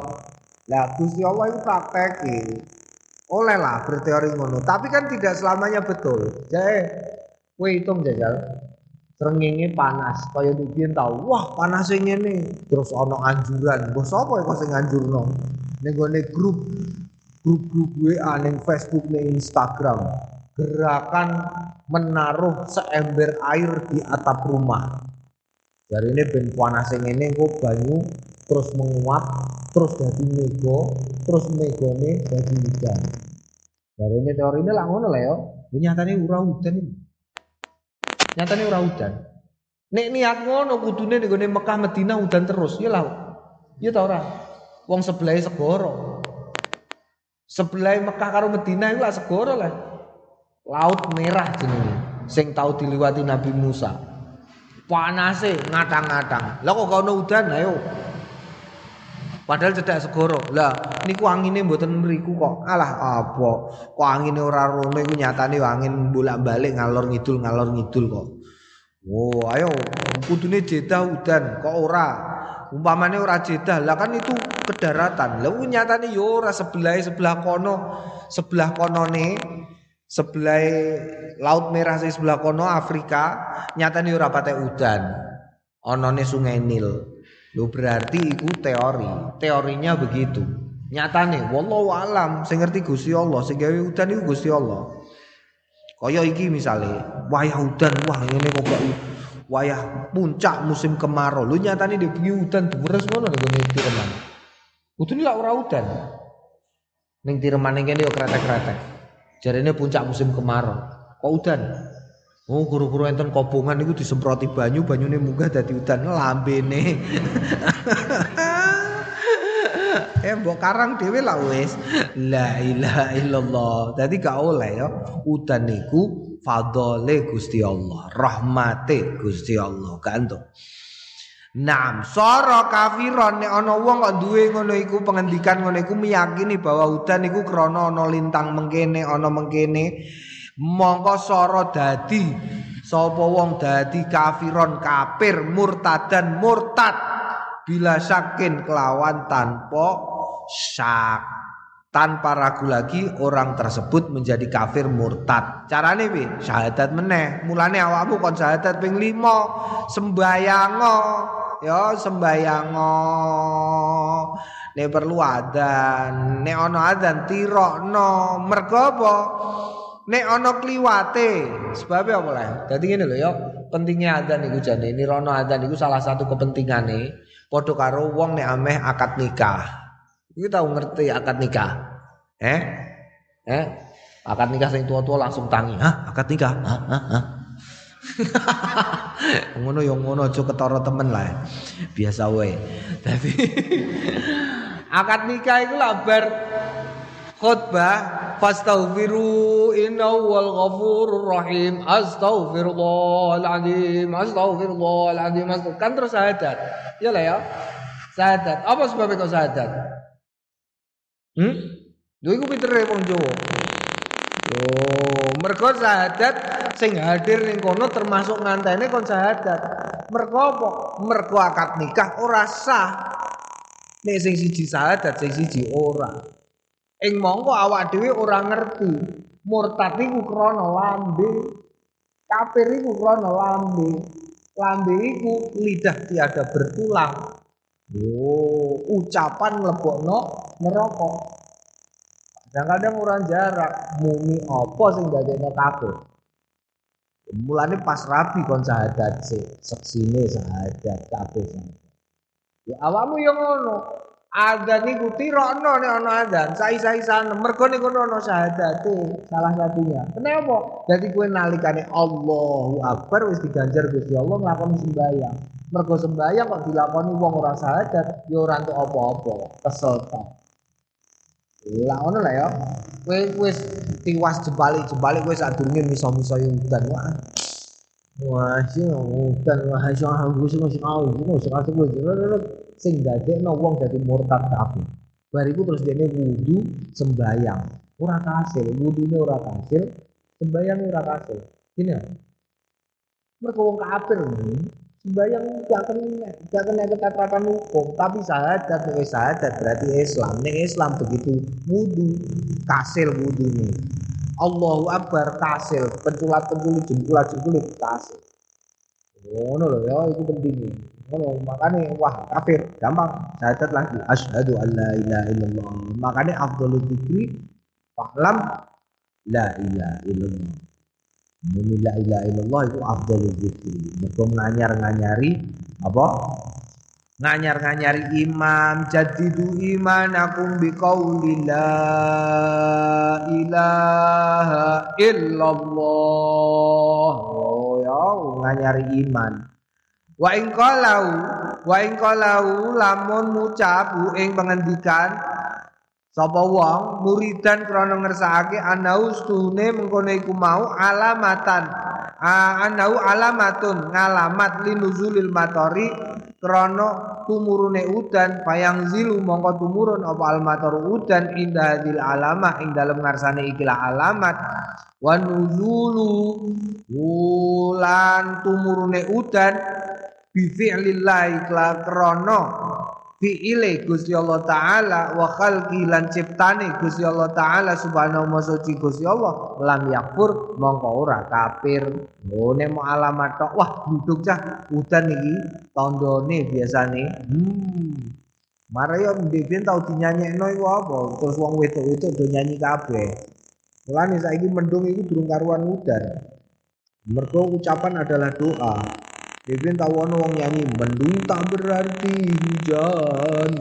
Lah Gusti Allah iku prakteke. Olehlah berteori ngono, tapi kan tidak selamanya betul. Jadi kowe hitung jajal srengenge panas kaya dibiyen tau wah panase ngene terus ana anjuran mbah sapa kok sing anjurno ning gone grup grup-grup W A ning Facebook ning Instagram gerakan menaruh seember air di atap rumah jarine ben panase ngene engko banyu terus menguap terus dadi mego terus megone dadi hujan jarine teorine lak ngono lah ya nyatane ora hujan iki. Nyatane ora udan. Nek niat ngono kudune ning gone Mekah Madinah udan terus, ya lah. Ya ta ora. Wong sebelahe segara. Sebelahe Mekah karo Madinah iku lah segara lah. Laut Merah jenenge. Sing tau diliwati Nabi Musa. Panase ngatang-ngatang. Lah kok ono udan ayo. Padahal cedak segara. Lah niku angine mboten mriku kok. Alah apa? Kok angine ora rono iku nyatane angin bolak-balik ngalor ngidul ngalor ngidul kok. Wo, ayo kudune jedah udan kok ora. Umpamane ora jedah, lah kan itu kedaratan. Lah nyatane yo ora sebelahe sebelah kono. Sebelah konone sebelah Laut Merah sing sebelah kono Afrika nyatane ora patek udan. Onone Sungai Nil. Lo berarti itu teori, teorinya begitu. Nyatane, wallahu alam, sing ngerti Gusti Allah, sing gawe udan iku Gusti Allah. Kaya iki misale, wayah udan, wah ngene kok wayah puncak musim kemarau. Lo nyatane di bengi udan deres ngono nek ngene tireman. Udune lak ora udan. Ning tireman kene yo kretek-kretek. Jarene puncak musim kemarau. Kok udan? Oh, guru-guru enten kobongan itu disemproti banyu, banyune munggah dadi udan lambene. eh, mbok karang dhewe lah wis. La ilaha illallah. Dadi gak oleh ya. Udan niku fadhole Gusti Allah, rahmate Gusti Allah, kanto. Naam, soro kafiron nek ana wong kok duwe ngono iku pengendikan ngono iku meyakini bahwa udan niku krana ana lintang mengkene, ana mengkene. Mongko soro dadi sapa wong dadi kafiron kafir murtadan murtad bila syakin kelawan tanpa syak tanpa ragu lagi orang tersebut menjadi kafir murtad. Carane piye? Syahadat meneh. Mulane awakmu kon syahadat ping lima sembayango ya sembayango ne perlu adzan, ne ono adzan tirokno, mergo apa? Ne ono kliwate, sebab apa lah? Dadi ngene lho ya, pentingnya adzan iku jane nirono adzan iku salah satu kepentingane padha karo wong nek ameh akad nikah. Iku tau ngerti akad nikah? Eh? Eh? Akad nikah sing tua-tua langsung tangi, "Hah, akad nikah? Hah, hah, hah." Ngono yo ngono aja ketara temen lah. Biasa wae. Tapi akad nikah iku lak bar khotbah fastaghfiru innahu wal ghafurur rahim, astaghfirullahal azim, astaghfirullahal azim. Kan terus syahadat. Iyalah ya. Syahadat. Apa sebabnya kok syahadat? Hm? Lha iku pitere wong Jawa. Oh, mergo syahadat sing hadir ning kono termasuk ngantene kon syahadat. Mergo apa? Mergo akad nikah ora sah. Nek sing siji syahadat, sing siji ora. Ing mongko awak dhewe ora ngerti. Murtad iku krana lambe. Kafir iku krana lambe. Lambe iku lidah tiada bertulang. Oh, ucapan mlebokno neraka. Kadang-kadang ora jarak muni apa sing dadekno kafir. Mulane pas rabi kon syahadat sik, seksine syahadat kafir. Ya awakmu yo ngono. Adzan iku tirokno nek ana adzan, sae-saesan mergo niku ana syahadate salah satunya. Kenapa? Dadi kowe nalikane Allahu Akbar wis diganjar Gusti Allah nglakoni sembahyang. Mergo sembahyang kok dilakoni wong ora syahadat, ya ora entuk apa-apa, kesel ta. Lah ngono lah ya. Kowe wis tiwas jebalik-jebalik kowe sadurunge miso-miso yo udan wae. Wah, sing udan wae sing aku sing aku sing aku sing dadekno wong dadi murtad kafir. Bar iku terus dene wudu sembayang. Ora kasil, wudune ora kasil, sembayange ora kasil. Gini. Mergo wong kafir sembayang gak kena, gak kena ketataran hukum, tapi syahadat wis syahadat berarti Islam. Ning Islam begitu wudu kasil wudune. Allahu Akbar kasil, penculat-penculit jempol-jempolit kasil. Ngono lho ya, iku pentinge. Ngono makane wah kafir gampang syahadat lagi asyhadu an la ilaha illallah. Makane afdhalul dzikri fa'lam la ilaha illallah. Meni la ilaha illallah itu afdhalul dzikri. Mergo nganyar-nganyari apa? Nganyar-nganyari imam jadidu imanakum biqauli la ilaha illallah. Oh ya nganyari iman. Wa in qalau wa in qalau lamun ngucap ing pengendikan sapa wong muridan krana ngersakake anau stune mengkono iku mau alamatan anau alamatun ngalamat linuzulil matori krana tumurune udan bayang zilu mongko tumurun apa almatoru udan indah dil alamah ing dalem ngarsane ikilah alamat wa nuzulu wulan tumurune udan bi fi'lillahi krono fi'ile Gusti Allah Ta'ala wa khalqi lan ciptane Gusti Allah Ta'ala subhanahu wa suci Gusti Allah lam yakfur mongko ora kafir. Oh nek mau alamat tok wah duduk cah udan iki tandane biasane hmm marayo mbiyen tau dinyanyekno iku apa terus wong wedok-wedok do nyanyi kabeh. Mulane saiki mendung iku durung karuan udan. Mergo ucapan adalah doa. Dibin tau ono wong nyanyi mendung tak berarti hujan.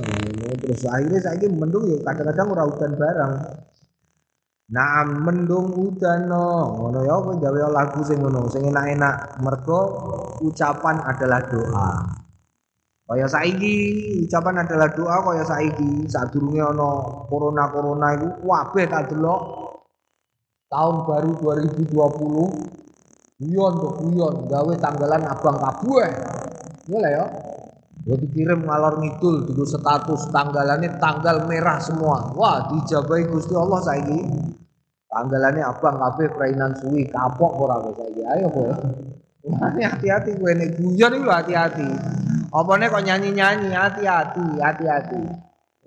Terus akhirnya saiki mendung yo kadang-kadang ora udan barang. Nah, mendung udan no. Ngono yo kowe gawe lagu sing ngono, sing enak-enak. Mergo ucapan adalah doa. Kaya saiki ucapan adalah doa kaya saiki sadurunge ono corona-corona iku kabeh tak delok. Tahun baru dua ribu dua puluh guyon to guyon gawe tanggalan abang kabeh. Yo lah yo. Yo dikirim ngalor ngidul digo status tanggalane tanggal merah semua. Wah, dijabahi Gusti Allah saiki. Tanggalane abang kabeh perainan suwi kapok ora kok saiki. Ayo kowe. Mane hati-hati kowe nek guyon iki lho hati-hati. Opone kok nyanyi-nyanyi hati-hati, hati-hati.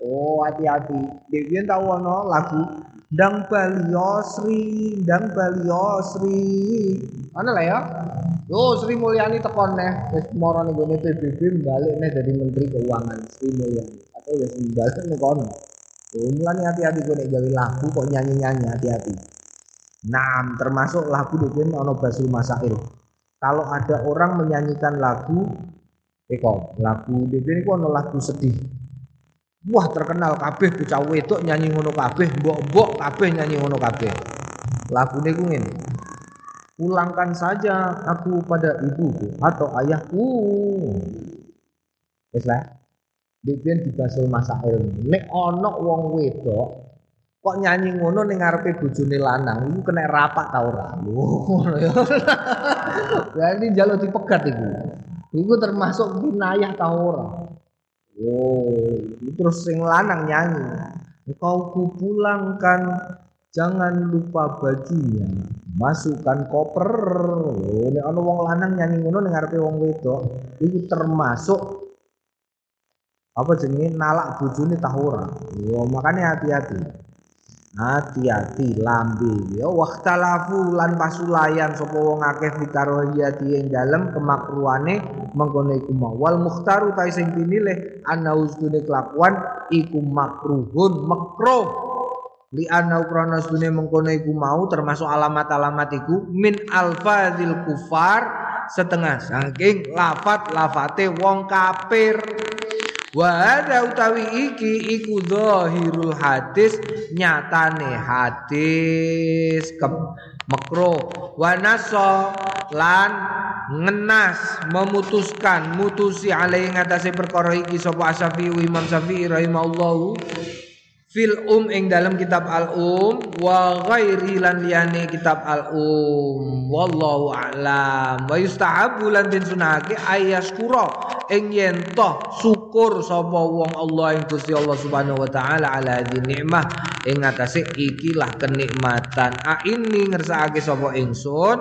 Oh, hati-hati. Dewian tau ono lagu Dang Balio Sri, Dang Balio Sri. Ana lah ya. Yo Sri Mulyani tekon neh wis marane gone P B B bali neh dadi Menteri Keuangan Sri Mulyani. Oh ya bahasa nih kono. Mulane hati-hati kowe nek gawe lagu kok nyanyi-nyanyi hati-hati. Nah, termasuk lagu dhewe ana basul masail. Kalau ada orang menyanyikan lagu eko, lagu dhewe niku ana lagu sedih. Wah, terkenal kabeh bocah wedok nyanyi ngono kabeh, mbok-mbok kabeh nyanyi ngono kabeh. Lagune ku ngene. Pulangkan saja aku pada ibuku atau ayahku. Wis lah. Dhewe dibasul masail. Nek ana wong wedok kok nyanyi ngono ning ngarepe bojone lanang, iku kena rapak ta ora? Ngono ya. Berarti njaluk dipegat iku. Iku termasuk binayah ta ora? Oh, terus sing lanang nyanyi. Engkau ku pulangkan, jangan lupa bajunya, masukkan koper. Oh, nek ana wong lanang nyanyi ngono ning ngarepe wong wedok, iku termasuk apa jenenge nalak bojone ta ora. Yo makane hati-hati. Hati-hati lambe. Yo waktalafu lan pasulayan sapa wong akeh dikaro hati ing dalem kemakruane mengkone iku wal mukhtaru ta sing pinilih ana usune kelakuan iku makruhun makruh li ana ukrana usune mengkone iku mau termasuk alamat-alamat iku min alfazil kufar setengah saking lafat-lafate wong kafir. Wahada utawi iki iku zahirul hadis nyatane hadis makro wanaso lan ngenas memutuskan mutusi alai ngatasi perkara iki sapa Asy-Syafi'i Imam Syafi'i rahimahullahu fil um ing dalam kitab al um wa ghairi lan liyane kitab al um wallahu a'lam wa yustahabu lan den sunahake ayaskura ing yen toh syukur sapa wong Allah ing Gusti Allah Subhanahu wa taala ala nikmah ing atase ikilah kenikmatan a ini ngersakake sapa ingsun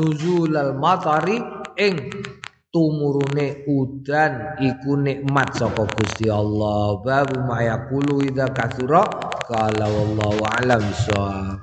nuzulal matari ing tumurune udan iku nikmat saka Gusti Allah babu ma yaqulu idza katsura qala wallahu a'lam bissawab.